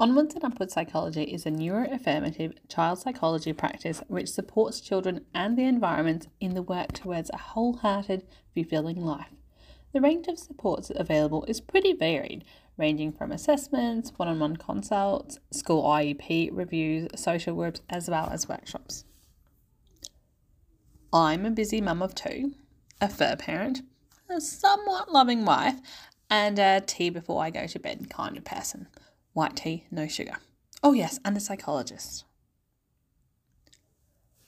Onwards and Upwards Psychology is a neuroaffirmative child psychology practice which supports children and their environment in the work towards a wholehearted, fulfilling life. The range of supports available is pretty varied, ranging from assessments, one-on-one consults, school IEP reviews, social groups, as well as workshops. I'm a busy mum of two, a fur parent, a somewhat loving wife, and a tea before I go to bed kind of person. White tea, no sugar. Oh yes, and a psychologist.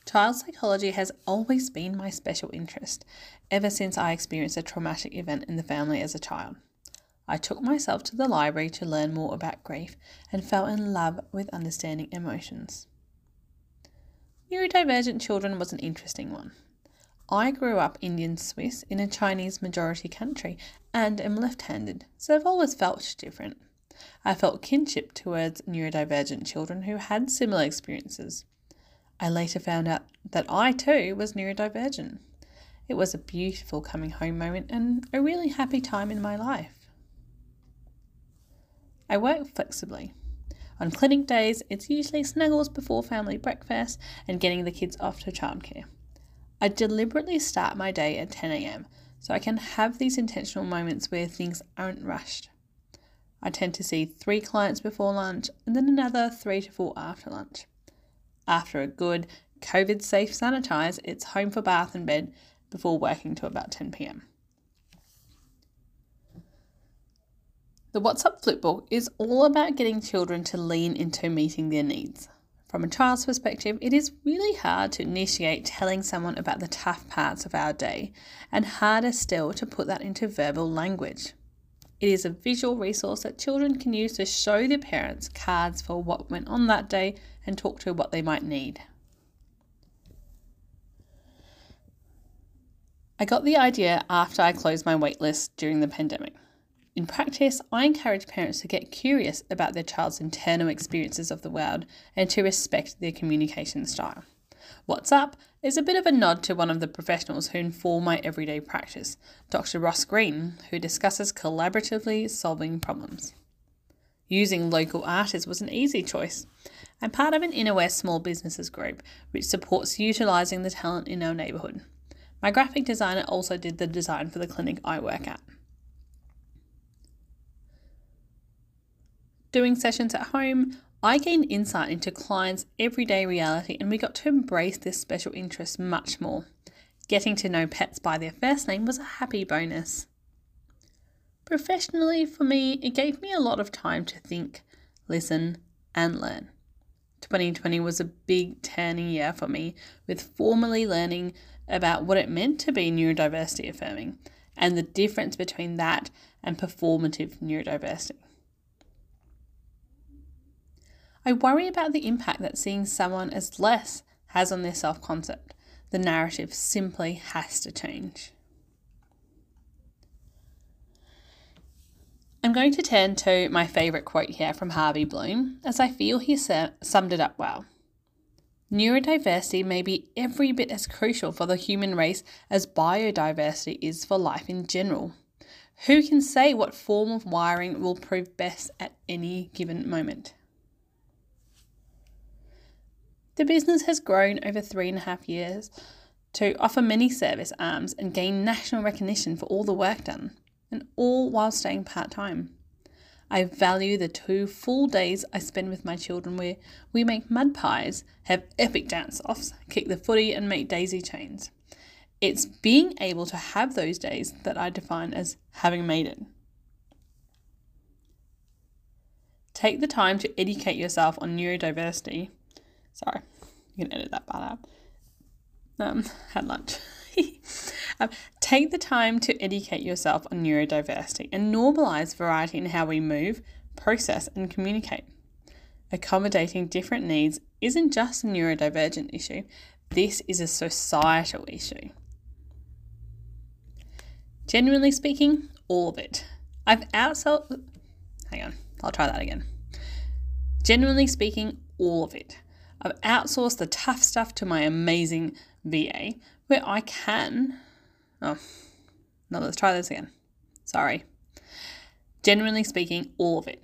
Child psychology has always been my special interest, ever since I experienced a traumatic event in the family as a child. I took myself to the library to learn more about grief and fell in love with understanding emotions. Neurodivergent children was an interesting one. I grew up Indian Swiss in a Chinese majority country and am left-handed, so I've always felt different. I felt kinship towards neurodivergent children who had similar experiences. I later found out that I too was neurodivergent. It was a beautiful coming home moment and a really happy time in my life. I work flexibly. On clinic days, it's usually snuggles before family breakfast and getting the kids off to childcare. I deliberately start my day at 10 a.m. so I can have these intentional moments where things aren't rushed. I tend to see 3 clients before lunch and then another 3 to 4 after lunch. After a good COVID-safe sanitize, it's home for bath and bed before working to about 10 p.m. The WhatsApp Flipbook is all about getting children to lean into meeting their needs. From a child's perspective, it is really hard to initiate telling someone about the tough parts of our day, and harder still to put that into verbal language. It is a visual resource that children can use to show their parents cards for what went on that day and talk to what they might need. I got the idea after I closed my waitlist during the pandemic. In practice, I encourage parents to get curious about their child's internal experiences of the world and to respect their communication style. WhatsApp is a bit of a nod to one of the professionals who inform my everyday practice, Dr. Ross Green, who discusses collaboratively solving problems. Using local artists was an easy choice. I'm part of an Inner West small businesses group, which supports utilising the talent in our neighbourhood. My graphic designer also did the design for the clinic I work at. Doing sessions at home, I gained insight into clients' everyday reality, and we got to embrace this special interest much more. Getting to know pets by their first name was a happy bonus. Professionally, for me, it gave me a lot of time to think, listen, and learn. 2020 was a big turning year for me, with formally learning about what it meant to be neurodiversity affirming, and the difference between that and performative neurodiversity. I worry about the impact that seeing someone as less has on their self-concept. The narrative simply has to change. I'm going to turn to my favourite quote here from Harvey Bloom, as I feel he summed it up well. Neurodiversity may be every bit as crucial for the human race as biodiversity is for life in general. Who can say what form of wiring will prove best at any given moment? The business has grown over 3.5 years to offer many service arms and gain national recognition for all the work done, and all while staying part-time. I value the 2 full days I spend with my children, where we make mud pies, have epic dance-offs, kick the footy and make daisy chains. It's being able to have those days that I define as having made it. Take the time to educate yourself on neurodiversity. Sorry, you can edit that part out. Had lunch. Take the time to educate yourself on neurodiversity and normalise variety in how we move, process and communicate. Accommodating different needs isn't just a neurodivergent issue, this is a societal issue. Genuinely speaking, all of it. Genuinely speaking, all of it. I've outsourced the tough stuff to my amazing VA, where I can... Genuinely speaking, all of it.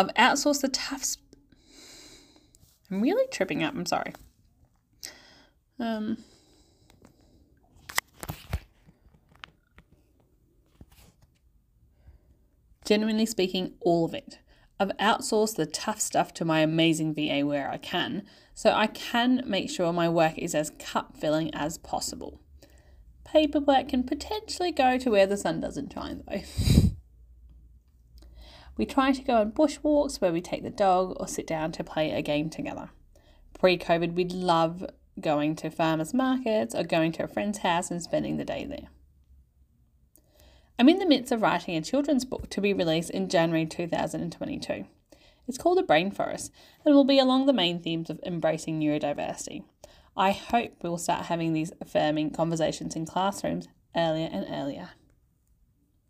I've outsourced the tough... I'm really tripping up, I'm sorry. Genuinely speaking, all of it. I've outsourced the tough stuff to my amazing VA where I can, so I can make sure my work is as cup-filling as possible. Paperwork can potentially go to where the sun doesn't shine, though. We try to go on bushwalks where we take the dog or sit down to play a game together. Pre-COVID, we'd love going to farmers markets or going to a friend's house and spending the day there. I'm in the midst of writing a children's book to be released in January 2022. It's called The Brain Forest and will be along the main themes of embracing neurodiversity. I hope we'll start having these affirming conversations in classrooms earlier and earlier.